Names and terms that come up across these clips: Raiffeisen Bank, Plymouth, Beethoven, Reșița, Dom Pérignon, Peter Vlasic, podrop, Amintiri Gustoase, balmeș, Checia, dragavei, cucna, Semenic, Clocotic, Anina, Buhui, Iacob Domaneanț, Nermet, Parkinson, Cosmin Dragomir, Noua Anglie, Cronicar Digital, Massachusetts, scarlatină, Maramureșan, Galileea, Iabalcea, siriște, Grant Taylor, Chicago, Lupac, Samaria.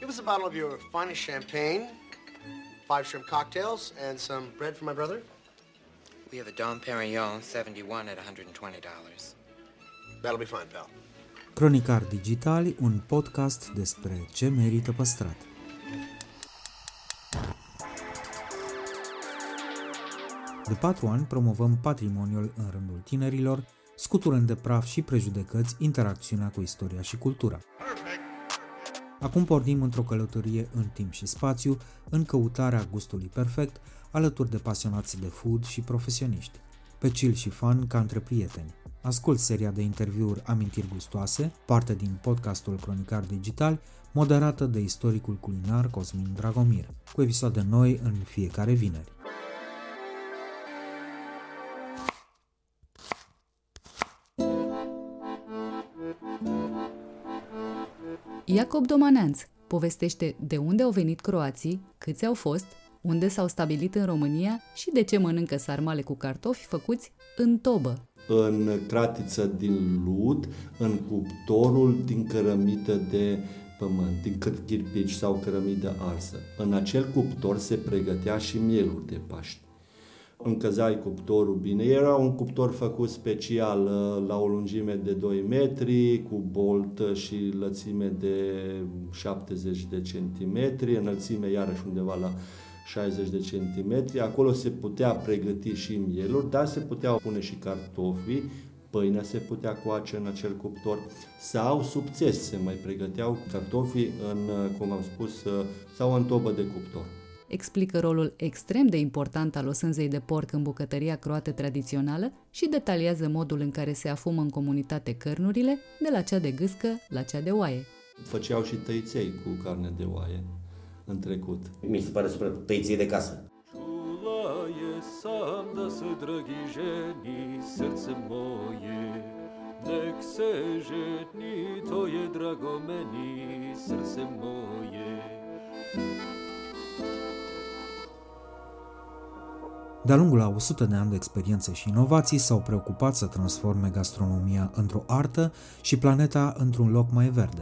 Give us a bottle of your finest champagne, 5 shrimp cocktails, and some bread for my brother. We have a Dom Pérignon 71 at $120. That'll be fine, pal. Cronicar Digital, un podcast despre ce merită păstrat. De 4 ani promovăm patrimoniul în rândul tinerilor, scuturând de praf și prejudecăți interacțiunea cu istoria și cultura. Acum pornim într-o călătorie în timp și spațiu, în căutarea gustului perfect, alături de pasionați de food și profesioniști, pe chill și fun ca între prieteni. Ascult seria de interviuri Amintiri Gustoase, parte din podcastul Cronicar Digital, moderată de istoricul culinar Cosmin Dragomir, cu episoade noi în fiecare vineri. Iacob Domaneanț povestește de unde au venit croații, câți au fost, unde s-au stabilit în România și de ce mănâncă sarmale cu cartofi făcuți în tobă. În cratiță din lut, în cuptorul din cărămidă de pământ, din chirpici sau cărămidă arsă. În acel cuptor se pregătea și mielul de Paște. Încălzeai cuptorul bine. Era un cuptor făcut special la o lungime de 2 metri, cu bolt și lățime de 70 de centimetri, înălțime iarăși undeva la 60 de centimetri. Acolo se putea pregăti și mieluri, dar se puteau pune și cartofii, pâinea se putea coace în acel cuptor sau subțes se mai pregăteau cartofii în, cum am spus, sau în tobă de cuptor. Explică rolul extrem de important al osânzei de porc în bucătăria croată tradițională și detaliază modul în care se afumă în comunitate cărnurile, de la cea de gâscă la cea de oaie. Făceau și tăiței cu carne de oaie în trecut. Mi se pare super tăiței de casă. De-a lungul a 100 de ani de experiențe și inovații s-au preocupat să transforme gastronomia într-o artă și planeta într-un loc mai verde.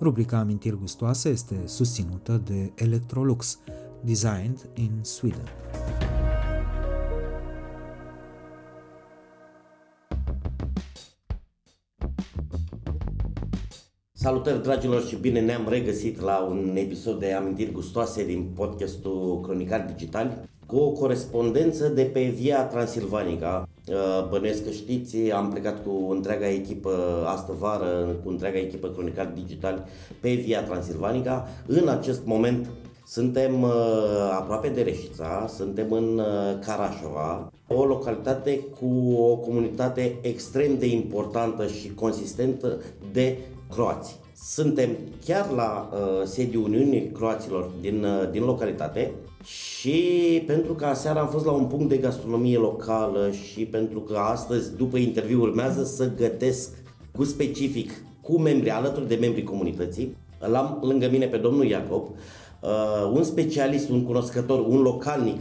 Rubrica Amintiri Gustoase este susținută de Electrolux, designed in Sweden. Salutări, dragilor, și bine ne-am regăsit la un episod de Amintiri Gustoase din podcastul Cronicar Digital, cu o corespondență de pe Via Transilvanica. Bănuiesc că știți, am plecat cu întreaga echipă astă vară, cu întreaga echipă Cronicar Digital pe Via Transilvanica. În acest moment suntem aproape de Reșița, suntem în Carașova, o localitate cu o comunitate extrem de importantă și consistentă de croați. Suntem chiar la sediul Uniunii Croaților din localitate și pentru că aseară am fost la un punct de gastronomie locală și pentru că astăzi, după interviu, urmează să gătesc cu specific cu membrii, alături de membrii comunității, l-am lângă mine pe domnul Iacob, un specialist, un cunoscător, un localnic,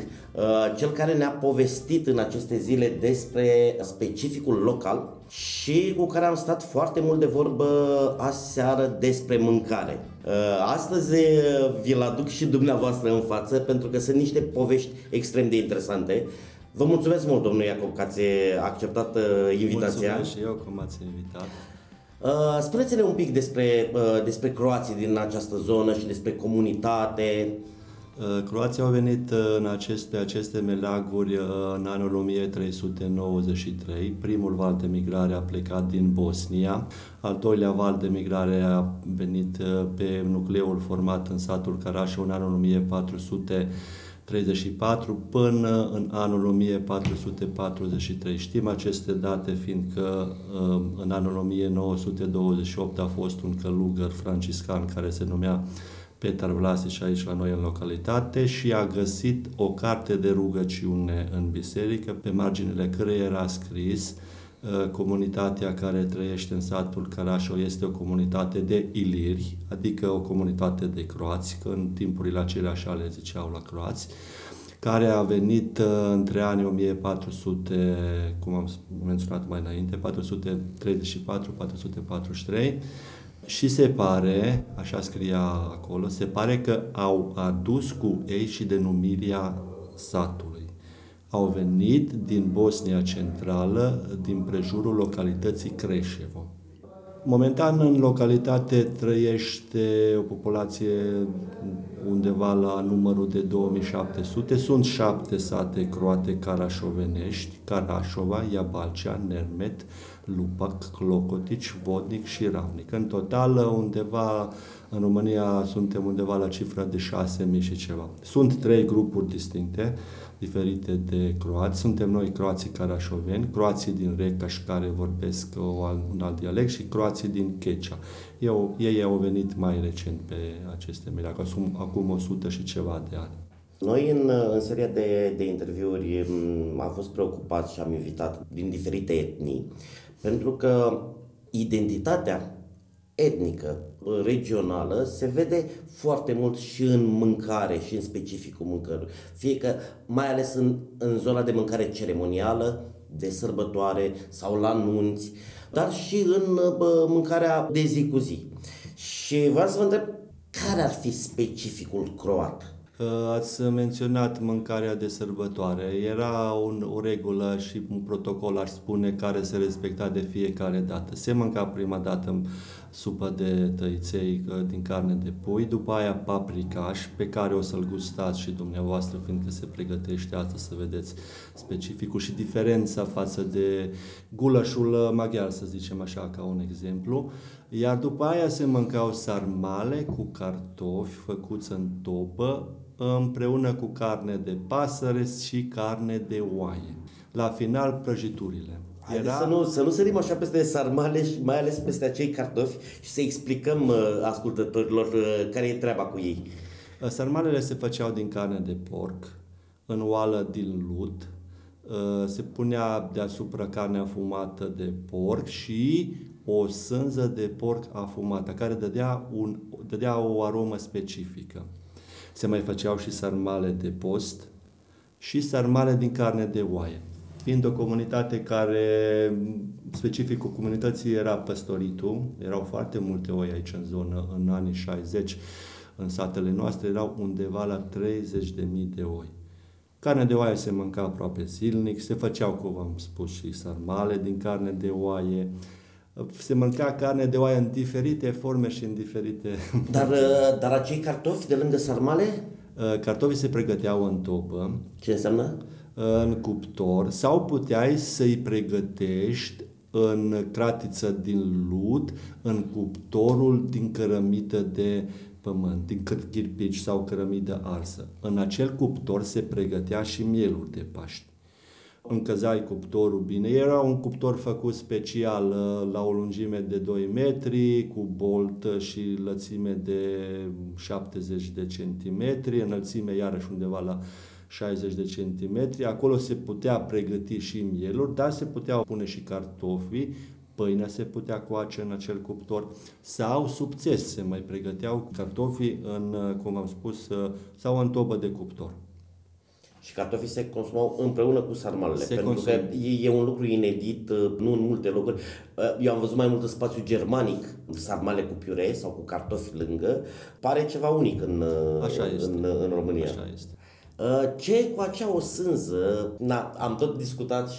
cel care ne-a povestit în aceste zile despre specificul local și cu care am stat foarte mult de vorbă aseară despre mâncare. Astăzi vi-l aduc și dumneavoastră în față pentru că sunt niște povești extrem de interesante. Vă mulțumesc mult, domnule Iacob, că ați acceptat invitația. Mulțumesc și eu că m-ați invitat. Spuneți-ne un pic despre croații din această zonă și despre comunitate. Croații au venit în aceste meleaguri în anul 1393. Primul val de migrare a plecat din Bosnia. Al doilea val de migrare a venit pe nucleul format în satul Caraș în anul 1434 până în anul 1443. Știm aceste date fiindcă în anul 1928 a fost un călugăr franciscan care se numea Peter Vlasic aici la noi în localitate și a găsit o carte de rugăciune în biserică, pe marginile căreia era scris: comunitatea care trăiește în satul Carașo este o comunitate de iliri, adică o comunitate de croați, că în timpurile acelea așa le ziceau la croați, care a venit între anii 1400, cum am menționat mai înainte, 434-443, Și se pare, așa scria acolo, se pare că au adus cu ei și denumirea satului. Au venit din Bosnia Centrală, din prejurul localității Creșevo. Momentan în localitate trăiește o populație undeva la numărul de 2700. Sunt 7 sate croate carașovenești: Carașova, Iabalcea, Nermet, Lupac, Clocotic, Vodnic și Ravnik. În total, undeva în România suntem undeva la cifra de 6.000 și ceva. Sunt 3 grupuri distincte, diferite de croați. Suntem noi croații carașoveni, croații din Recaș care vorbesc un alt dialect și croații din Checia. Ei au venit mai recent pe aceste mele, acum 100 și ceva de ani. Noi în seria de interviuri am fost preocupați și am invitat din diferite etnii, pentru că identitatea etnică, regională, se vede foarte mult și în mâncare și în specificul mâncării. Fie că, mai ales în zona de mâncare ceremonială, de sărbătoare sau la nunți, dar și în mâncarea de zi cu zi. Și vreau să vă întreb, care ar fi specificul croat? Ați menționat mâncarea de sărbătoare. Era o regulă și un protocol, aș spune, care se respecta de fiecare dată. Se mânca prima dată supă de tăiței din carne de pui, după aia paprikaș, pe care o să-l gustați și dumneavoastră, fiindcă se pregătește astăzi să vedeți specificul și diferența față de gulașul maghiar, să zicem așa, ca un exemplu. Iar după aia se mâncau sarmale cu cartofi făcuți în topă, împreună cu carne de pasăre și carne de oaie. La final, prăjiturile. Să nu sărim așa peste sarmale și mai ales peste acei cartofi și să explicăm ascultătorilor care e treaba cu ei. Sarmalele se făceau din carne de porc, în oală din lut, se punea deasupra carnea afumată de porc și o sânză de porc afumată, care dădea o aromă specifică. Se mai făceau și sarmale de post și sarmale din carne de oaie. Fiind o comunitate care, specificul comunității era păstoritul, erau foarte multe oi aici în zonă, în anii 60, în satele noastre, erau undeva la 30.000 de oi. Carnea de oaie se mânca aproape zilnic, se făceau, cum v-am spus, și sarmale din carne de oaie. Se mânca carne de oaie în diferite forme și în diferite... Dar acei cartofi de lângă sarmale? Cartofii se pregăteau în topă. Ce înseamnă? În cuptor, sau puteai să-i pregătești în cratiță din lut, în cuptorul din cărămidă de pământ, din chirpici sau cărămidă arsă. În acel cuptor se pregătea și mielul de Paști. Încălzeai cuptorul bine. Era un cuptor făcut special la o lungime de 2 metri, cu boltă și lățime de 70 de centimetri, înălțime iarăși undeva la 60 de centimetri. Acolo se putea pregăti și mielul, dar se puteau pune și cartofii, pâinea se putea coace în acel cuptor sau subțes se mai pregăteau cartofii în, cum am spus, sau în tobă de cuptor. Și cartofii se consumau împreună cu sarmalele, pentru că e un lucru inedit, nu în multe locuri. Eu am văzut mai mult în spațiu germanic, sarmale cu piure sau cu cartofi lângă. Pare ceva unic în România. Așa este. Ce e cu acea o sânză? Am tot discutat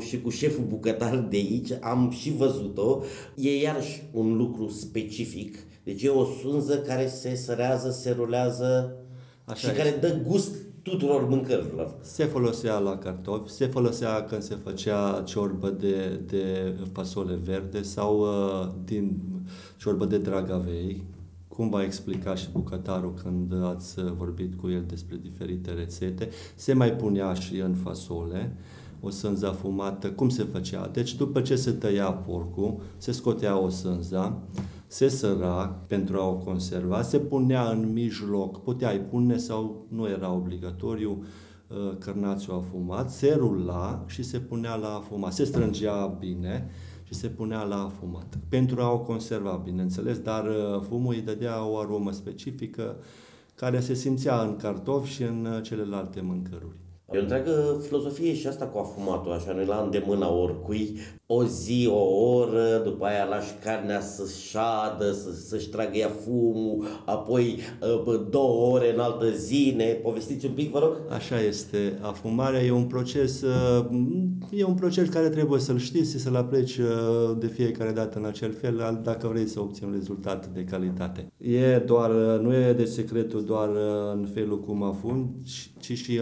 și cu șeful bucătar de aici, am și văzut-o. E iarăși un lucru specific. Deci e o sânză care se sărează, se rulează așa și este. Care dă gust tuturor mâncărilor. Se folosea la cartofi, se folosea când se făcea ciorbă de fasole verde sau din ciorbă de dragavei. Cum v-a explicat și bucătarul când ați vorbit cu el despre diferite rețete, se mai punea și în fasole o sânză afumată. Cum se făcea? Deci după ce se tăia porcul, se scotea o sânză, se săra pentru a o conserva, se punea în mijloc, puteai pune sau nu era obligatoriu, cărnațiul afumat, se rula și se punea la afumat, se strângea bine și se punea la afumat. Pentru a o conserva, bineînțeles, dar fumul îi dădea o aromă specifică care se simțea în cartofi și în celelalte mâncăruri. E o întreagă filozofie și asta cu afumatul, așa, nu e la îndemâna oricui. o zi, o oră, după aia lași carnea să șadă, să-și tragă ea fumul, apoi 2 ore în altă zi. Ne povestiți un pic, vă rog? Așa este. Afumarea e un proces, care trebuie să-l știți și să-l aplici de fiecare dată în acel fel, dacă vrei să obții un rezultat de calitate. Nu e de secretul doar în felul cum afumi, ci și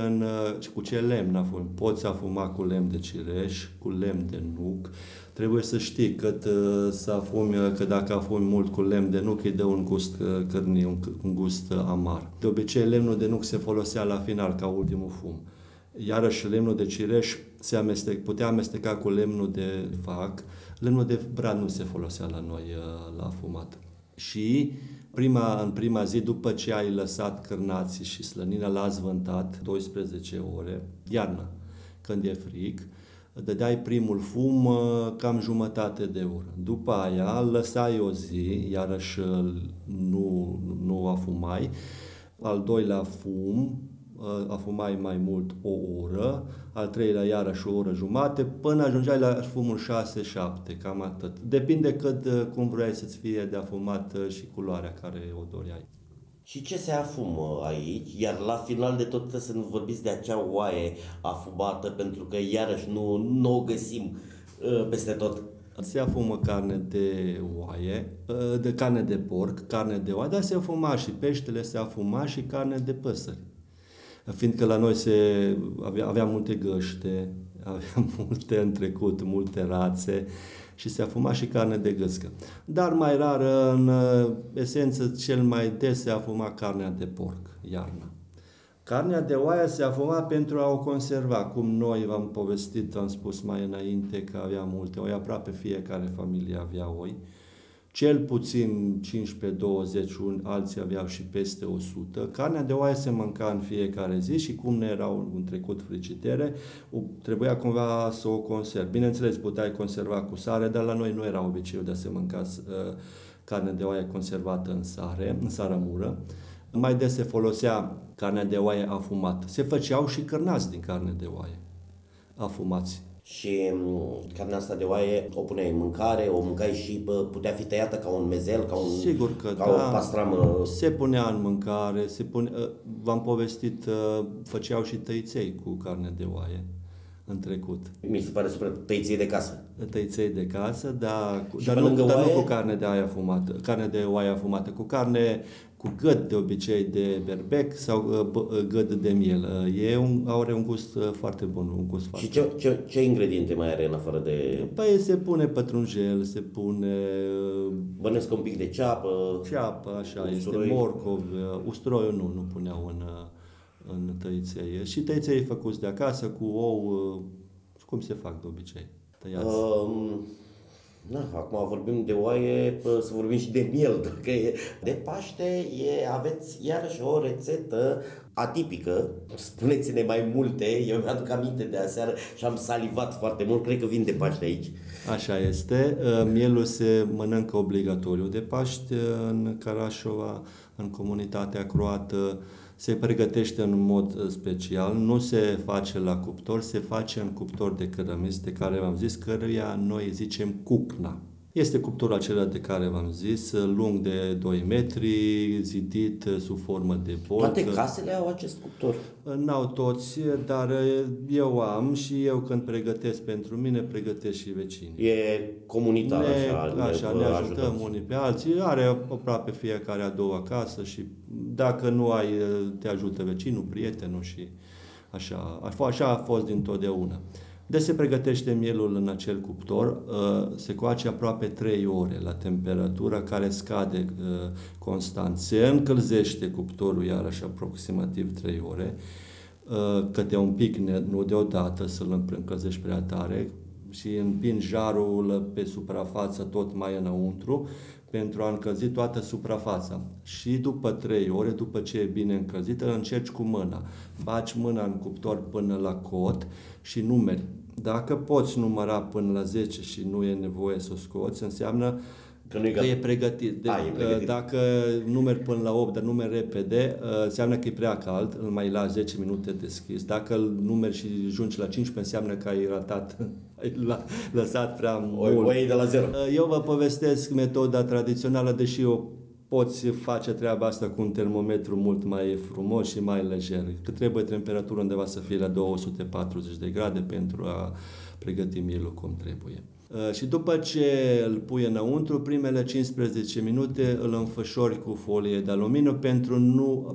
cu ce lemn afumi. Poți afuma cu lemn de cireș, cu lemn de nuc. Trebuie să știi că dacă afumi mult cu lemn de nuc, îi dă un gust cărnii, un gust amar. De obicei, lemnul de nuc se folosea la final ca ultimul fum. Iarăși, lemnul de cireș putea amesteca cu lemnul de fag. Lemnul de brad nu se folosea la noi la afumat. Și în prima zi, după ce ai lăsat cârnații și slănina la zvântat 12 ore, iarna, când e frig, dădeai primul fum cam jumătate de oră. După aia lăsai o zi, iarăși nu afumai. Al doilea fum, afumai mai mult o oră, al treilea iarăși o oră jumate, până ajungeai la fumul 6-7, cam atât. Depinde cum vrei să-ți fie de afumat și culoarea care o doreai. Și ce se afumă aici? Iar la final de tot să nu vorbiți de acea oaie afumată, pentru că iarăși nu o găsim peste tot. Se afumă carne de porc, carne de oaie, dar se afuma și peștele, se afuma și carne de păsări. Fiindcă la noi aveam multe găște, aveam multe în trecut, multe rațe și se afuma și carne de găscă. Dar mai rar, în esență, cel mai des se afuma carnea de porc, iarna. Carnea de oaie se afuma pentru a o conserva. Cum noi v-am povestit, am spus mai înainte că aveam multe oi, aproape fiecare familie avea oi. Cel puțin 15-20, alții aveau și peste 100. Carnea de oaie se mânca în fiecare zi și cum ne erau în trecut frigitere, trebuia cumva să o conservi. Bineînțeles, puteai conserva cu sare, dar la noi nu era obiceiul de a se mânca carne de oaie conservată în sare, în saramură. Mai des se folosea carnea de oaie afumată. Se făceau și cârnați din carne de oaie afumați. Și carnea asta de oaie o puneai în mâncare, o mâncai și putea fi tăiată ca un mezel, o pastramă. Se punea în mâncare, v-am povestit, făceau și tăiței cu carne de oaie în trecut. Mi se pare super, tăiței de casă. Tăiței de casă, da, dar nu cu carne de oaie afumată, cu carne cu gât de obicei de berbec sau gât de miel. Are un gust foarte bun, un gust foarte. Și ce ingrediente mai are în afară de? Păi se pune pătrunjel, se pune bănesc un pic de ceapă, așa, usturoi. Este morcov, usturoiul nu puneau în tăiței. Și tăiței făcuți de acasă cu ou, cum se fac de obicei, tăiați. Acum vorbim de oaie, să vorbim și de miel, dacă e de Paște, aveți iarăși o rețetă atipică. Spuneți-ne mai multe, eu mi-aduc aminte de aseară și am salivat foarte mult, cred că vin de Paște aici. Așa este, mielul se mănâncă obligatoriu de Paște în Carașova, în comunitatea croată. Se pregătește în mod special, nu se face la cuptor, se face în cuptor de cărămizi, de care v-am zis, căruia noi zicem cucna. Este cuptorul acela de care v-am zis, lung de 2 metri, zidit sub formă de boltă. Toate casele au acest cuptor? N-au toți, dar eu am și eu când pregătesc pentru mine, pregătesc și vecinii. E comunitar, ne ajutăm unii pe alții, are aproape fiecare a doua casă și dacă nu ai, te ajută vecinul, prietenul și așa a fost dintotdeauna. Deci se pregătește mielul în acel cuptor, se coace aproape 3 ore la temperatură care scade constant. Se încălzește cuptorul iarăși aproximativ 3 ore, câte un pic, nu deodată să-l încălzești prea tare și împingi jarul pe suprafață tot mai înăuntru pentru a încălzi toată suprafața. Și după 3 ore, după ce e bine încălzită, încerci cu mâna. Baci mâna în cuptor până la cot și numeri. Dacă poți număra până la 10 și nu e nevoie să o scoți, înseamnă că e pregătit. Dacă numeri până la 8, dar numeri repede, înseamnă că e prea cald, îl mai lași 10 minute deschis. Dacă îl numeri și ajungi la 15, înseamnă că ai ratat lăsat prea mult. O iei de la zero. Eu vă povestesc metoda tradițională, deși eu poți face treaba asta cu un termometru mult mai frumos și mai lejer. Că trebuie temperatura undeva să fie la 240 de grade pentru a pregăti mielul cum trebuie. Și după ce îl pui înăuntru, primele 15 minute îl înfășori cu folie de aluminiu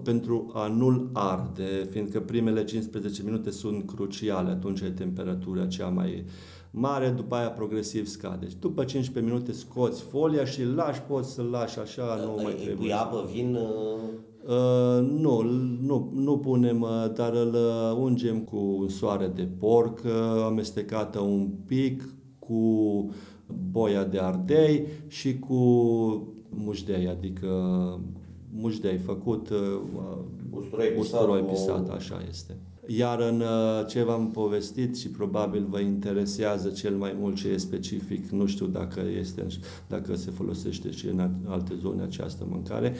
pentru a nu-l arde, fiindcă primele 15 minute sunt cruciale, atunci e temperatura cea mai mare, după aia progresiv scade. Și după 15 minute scoți folia și lași, poți să-l lași așa, nu mai trebuie. Cu apă, vin... Nu punem, dar îl ungem cu soare de porc, amestecată un pic, cu boia de ardei și cu mușdei, adică mușdei făcut usturoi pisat, așa este. Iar în ce v-am povestit și probabil vă interesează cel mai mult ce e specific, nu știu dacă se folosește și în alte zone această mâncare,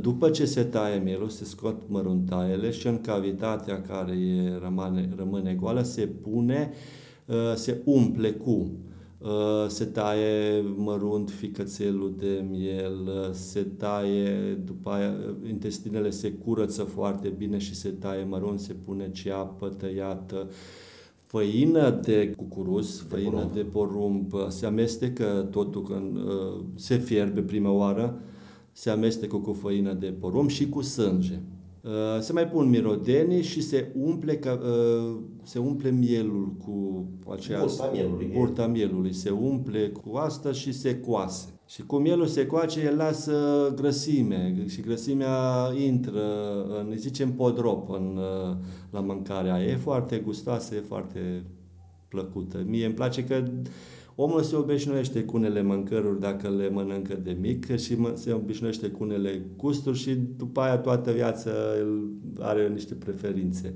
după ce se taie mielul, se scot măruntaiele și în cavitatea care rămâne goală se pune, se umple cu, se taie mărunt ficățelul de miel, se taie, după aia intestinele se curăță foarte bine și se taie mărunt, se pune ceapă tăiată, făină de cucuruz, făină de porumb, se amestecă totul când se fierbe prima oară, se amestecă cu făină de porumb și cu sânge. Se mai pun mirodenii și se umple mielul cu aceasta, burta mielului. Se umple cu asta și se coase. Și cum mielul se coace, el lasă grăsime și grăsimea intră, ne zicem podrop, la mâncarea. E foarte gustoasă, e foarte plăcută. Mie îmi place că omul se obișnuiește cu unele mâncăruri dacă le mănâncă de mic și se obișnuiește cu unele gusturi și după aia toată viața are niște preferințe,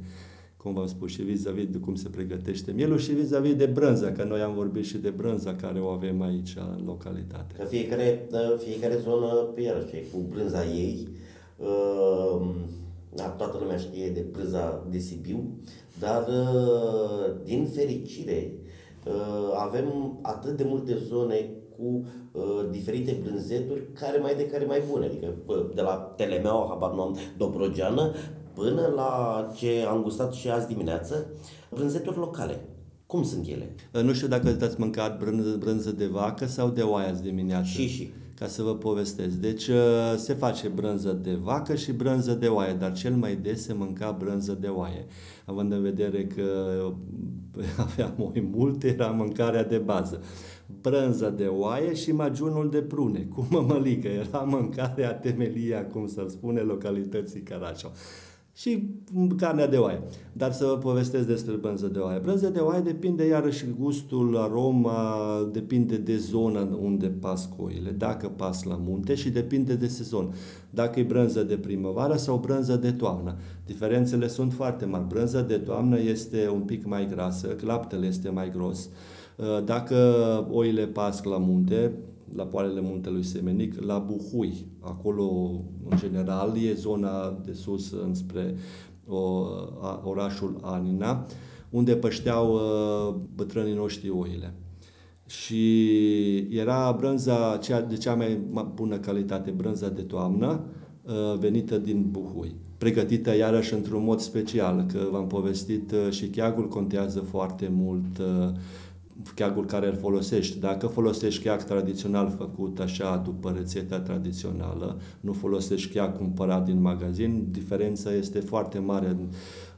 cum v-am spus, și vis-a-vis de cum se pregătește mielul și vis-a-vis de brânza, că noi am vorbit și de brânza care o avem aici în localitate. Că fiecare zonă pe el știe, cu brânza ei, toată lumea știe de brânza de Sibiu, dar din fericire avem atât de multe zone cu diferite brânzeturi, care mai bune, adică de la Telemeaua, habar nu am, Dobrogeană, până la ce am gustat și azi dimineață, brânzeturi locale. Cum sunt ele? Nu știu dacă ați mâncat brânză de vacă sau de oaie azi dimineață. Și. Ca să vă povestesc. Deci se face brânză de vacă și brânză de oaie, dar cel mai des se mânca brânză de oaie. Având în vedere că aveam oi multe, era mâncarea de bază. Brânză de oaie și magiunul de prune, cu mămăligă. Era mâncarea temelia, cum să-l spune, localității Carașova. Și carnea de oaie. Dar să vă povestesc despre brânză de oaie. Brânză de oaie depinde iarăși gustul, aroma, depinde de zona unde pas coile, dacă pas la munte și depinde de sezon. Dacă e brânză de primăvară sau brânză de toamnă. Diferențele sunt foarte mari. Brânza de toamnă este un pic mai grasă, laptele este mai gros. Dacă oile pasc la munte, la poalele muntelui Semenic, la Buhui. Acolo, în general, e zona de sus înspre orașul Anina, unde pășteau bătrânii noștri oile. Și era brânza de cea mai bună calitate, brânza de toamnă, venită din Buhui. Pregătită iarăși într-un mod special, că v-am povestit și cheagul contează foarte mult, cheagul care îl folosești. Dacă folosești cheag tradițional făcut așa după rețeta tradițională, nu folosești cheag cumpărat din magazin, diferența este foarte mare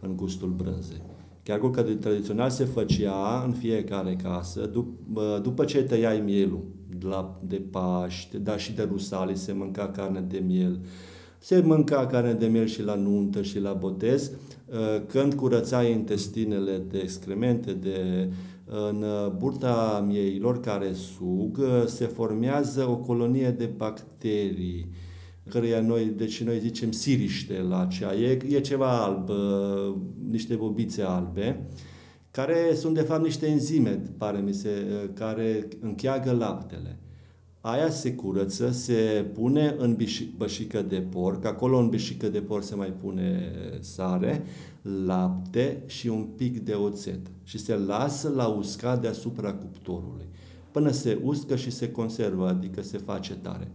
în gustul brânzei. Cheagul tradițional se făcea în fiecare casă după ce tăiai mielul de Paște, dar și de Rusalii se mânca carne de miel. Se mânca carne de miel și la nuntă și la botez, când curățai intestinele de excremente, în burta mieilor care sug, se formează o colonie de bacterii, căreia noi zicem siriște la cea. E ceva alb, niște bobițe albe, care sunt de fapt niște enzime, care încheagă laptele. aia se curăță, se pune în bășică de porc, acolo în bășică de porc se mai pune sare, lapte și un pic de oțet și se lasă la uscat deasupra cuptorului, până se uscă și se conservă, adică se face tare.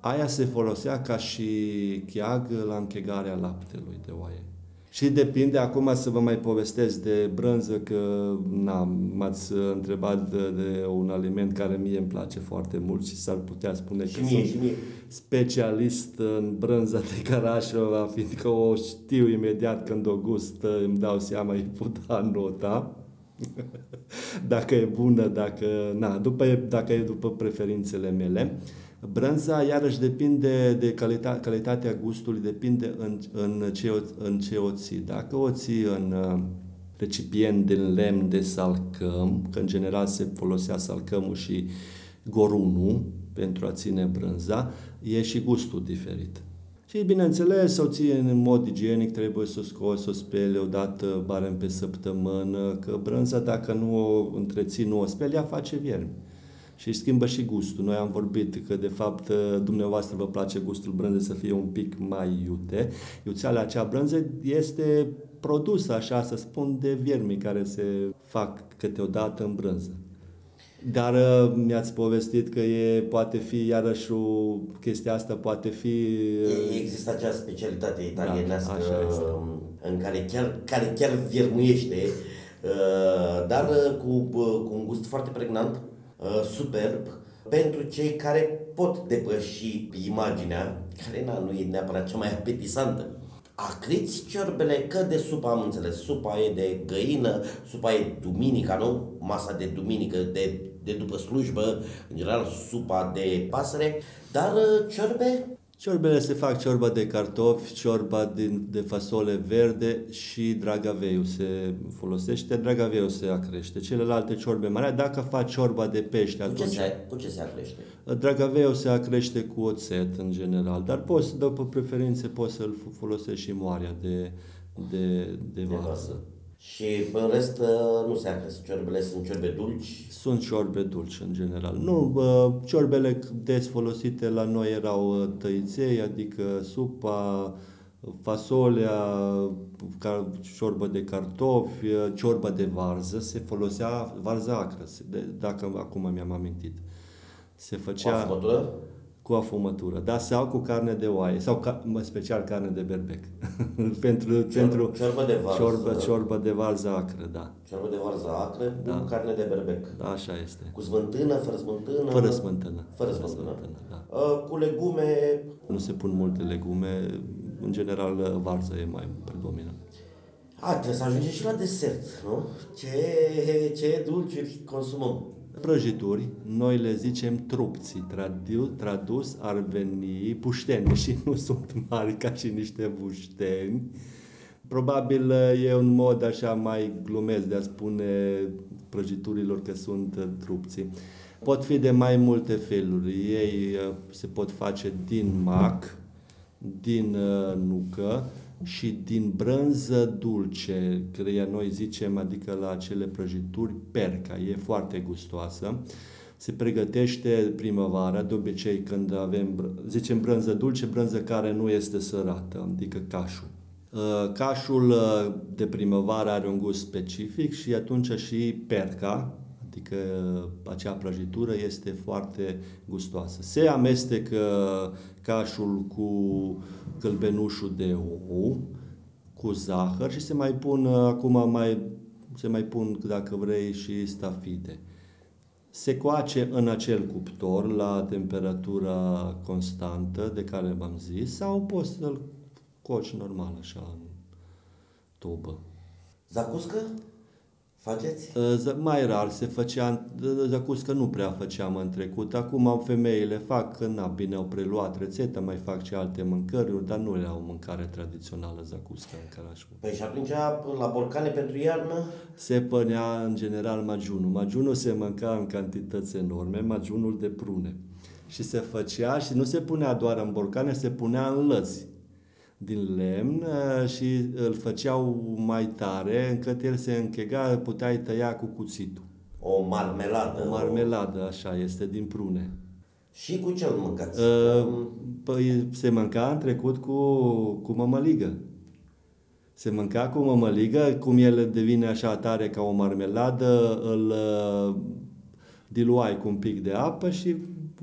Aia se folosea ca și cheag la închegarea laptelui de oaie. Și depinde, acum să vă mai povestesc de brânză, că m-ați întrebat de un aliment care mie îmi place foarte mult și s-ar putea spune și că mie, sunt specialist în brânza de Carașova, fiindcă o știu imediat când o gust, îmi dau seama, îi put da nota. Dacă e bună, dacă e după preferințele mele. Brânza, iarăși, depinde de calitatea gustului, depinde în ce o ții. Dacă o ții în recipient din lemn de salcâm, că în general se folosea salcâmul și gorunul pentru a ține brânza, e și gustul diferit. Și, bineînțeles, să o ții în mod igienic, trebuie să o scoți, să o speli odată, barem pe săptămână, că brânza, dacă nu o întreții, nu o speli, ea face viermi. Și își schimbă și gustul. Noi am vorbit că, de fapt, dumneavoastră vă place gustul brânzei să fie un pic mai iute. Iuțeala acea brânză este produsă, așa să spun, de viermi care se fac câteodată în brânză. Dar mi-ați povestit că poate fi, iarăși, o chestia asta poate fi... Există acea specialitate italienească în care chiar viermuiește, dar cu un gust foarte pregnant, superb, pentru cei care pot depăși imaginea, care nu e neapărat cea mai apetisantă. Acriți ciorbele, că de supa am înțeles, supa e de găină, supa e duminica, nu? Masa de duminică, de după slujbă, în general supa de pasăre, dar ciorbe? Ciorbele se fac ciorba de cartofi, ciorba de fasole verde și dragaveiul se folosește, dragaveiul se acrește. Celelalte ciorbe mari, dacă faci ciorba de pește, atunci... Cu ce se acrește? Dragaveiul se acrește cu oțet în general, dar poți, după preferințe, poți să-l folosești și moarea de varză. Și în rest nu se acrește ciorbele, sunt ciorbe dulci? Sunt ciorbe dulci în general. Nu, ciorbele des folosite la noi erau tăiței, adică supa, fasolea, ciorbă de cartofi, ciorba de varză, se folosea varza acră, dacă acum mi-am amintit. Se făcea cu afumătură, da, sau cu carne de oaie, sau special carne de berbec. pentru ciorbă de varză acră, da. Ciorbă de varză acră, da. Cu carne de berbec. Da, așa este. Cu smântână, fără smântână? Fără smântână. Da. Cu legume? Nu se pun multe legume, în general varza e mai predominantă. Trebuie să ajungem și la desert, nu? Ce dulciuri consumăm? Prăjituri, noi le zicem trupții, tradus ar veni pușteni, deși nu sunt mari ca și niște pușteni. Probabil e un mod așa mai glumesc de a spune prăjiturilor că sunt trupții. Pot fi de mai multe feluri, ei se pot face din mac, din nucă și din brânză dulce, căreia noi zicem, adică la acele prăjituri, perca. E foarte gustoasă. Se pregătește primăvara, de obicei când avem, zicem brânză dulce, brânză care nu este sărată, adică cașul. Cașul de primăvară are un gust specific și atunci și perca, adică acea prăjitură, este foarte gustoasă. Se amestecă cașul cu călbenușul de ou, cu zahăr și se mai pun, dacă vrei, și stafide. Se coace în acel cuptor la temperatura constantă de care v-am zis, sau poți să-l coci normal așa în tubă. Zacuscă? Faceți? Mai rar se făcea, zacuscă nu prea făceam în trecut. Acum femeile fac, bine au preluat rețeta, mai fac și alte mâncăruri, dar nu era o mâncare tradițională zacuscă în Carașova. Păi și atunci la borcane pentru iarnă? Se pânea în general magiunul. Magiunul se mânca în cantități enorme, magiunul de prune. Și se făcea și nu se punea doar în borcane, se punea în lăzi din lemn și îl făceau mai tare, încât el se închega, puteai tăia cu cuțitul. O marmeladă. Așa este, din prune. Și cu ce mâncați? Păi se mânca în trecut cu mămăligă. Se mânca cu mămăligă, cum el devine așa tare ca o marmeladă, îl diluai cu un pic de apă și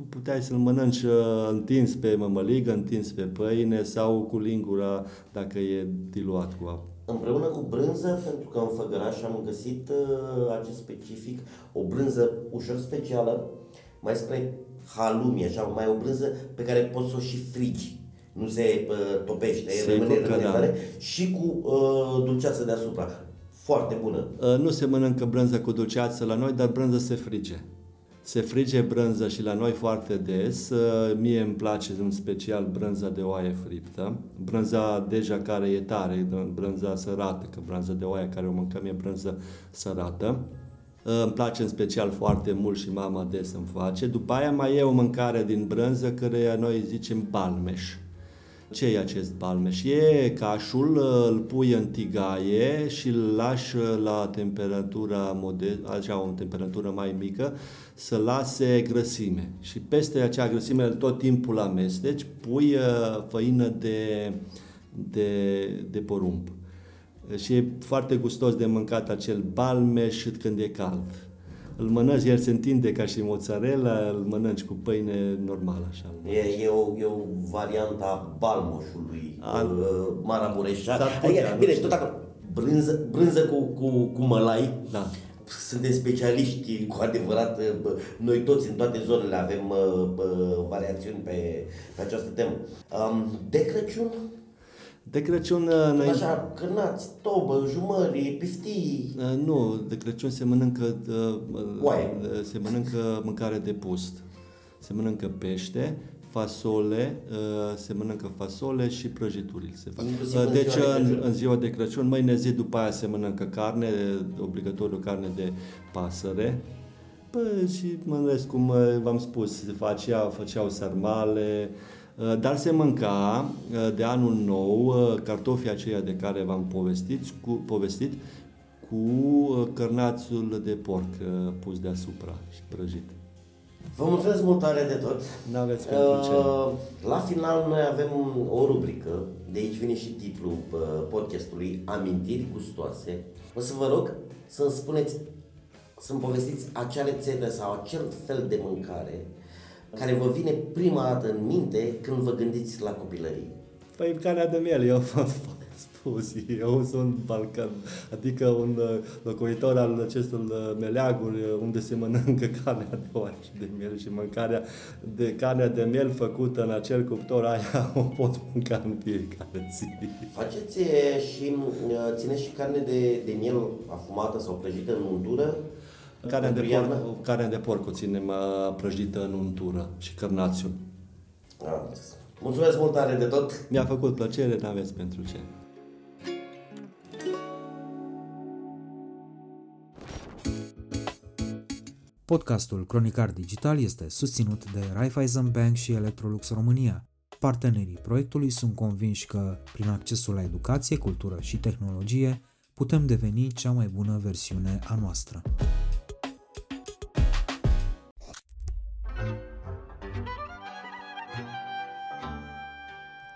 puteai să-l mănânci întins pe mămăligă, întins pe pâine sau cu lingura dacă e diluat cu apă. Împreună cu brânză, pentru că în Făgăraș am găsit acest specific, o brânză ușor specială, mai spre halumi, așa, mai o brânză pe care poți să o și frigi. Nu se topește, rămâne și cu dulceață deasupra. Foarte bună. Nu se mănâncă brânză cu dulceață la noi, dar brânză se frige. Se frige brânză și la noi foarte des. Mie îmi place în special brânza de oaie friptă. Brânza deja care e tare, brânza sărată, că brânza de oaie care o mâncăm e brânză sărată. Îmi place în special foarte mult și mama des îmi face. După aia mai e o mâncare din brânză care noi zicem balmeș. Ce e acest balmeș? E cașul, îl pui în tigaie și îl lași la temperatura modestă, așa, o temperatură mai mică, să lase grăsime. Și peste acea grăsime tot timpul amesteci, pui făină de porumb. Și e foarte gustos de mâncat acel balmeș când e cald. Îl mănânci, el se întinde ca și mozzarella, îl mănânci cu pâine normală, așa. E o variantă a balmoșului, Maramureșan. Bine, tot acolo, brânză cu mălai. Da. Suntem specialiști, cu adevărat, noi toți în toate zonele avem variațiuni pe această temă. De Crăciun... Așa, cârnați, tobă, jumări, piftii... Nu, de Crăciun se mănâncă... Se mănâncă mâncare de pust. Se mănâncă pește, fasole, și prăjituri se fac. Deci în ziua de Crăciun, mâine zi după aia se mănâncă carne, obligatoriu carne de pasăre. Și mă rest, cum v-am spus, făceau sarmale... Dar se mânca de anul nou cartofii aceia de care v-am povestit cu cărnațul de porc pus deasupra și prăjit. Vă mulțumesc mult tare de tot. N-aveți pentru ce. La final noi avem o rubrică, de aici vine și titlul podcastului, Amintiri Gustoase. O să vă rog să-mi spuneți, să-mi povestiți acea rețetă sau acel fel de mâncare care vă vine prima dată în minte când vă gândiți la copilărie. Păi calea de miel, eu v-am spus, eu sunt balcan, adică un locuitor al acestor meleaguri unde se mănâncă carnea de oaie și de miel și mâncarea de carnea de miel făcută în acel cuptor, aia o pot mânca în fiecare zi. Faceți și țineți și carne de miel afumată sau prăjită în untură? Carne de porc o ținem prăjită în untură și cărnațiul. Mulțumesc mult tare de tot! Mi-a făcut plăcere, n-aveți pentru ce. Podcastul Cronicar Digital este susținut de Raiffeisen Bank și Electrolux România. Partenerii proiectului sunt convinși că, prin accesul la educație, cultură și tehnologie, putem deveni cea mai bună versiune a noastră.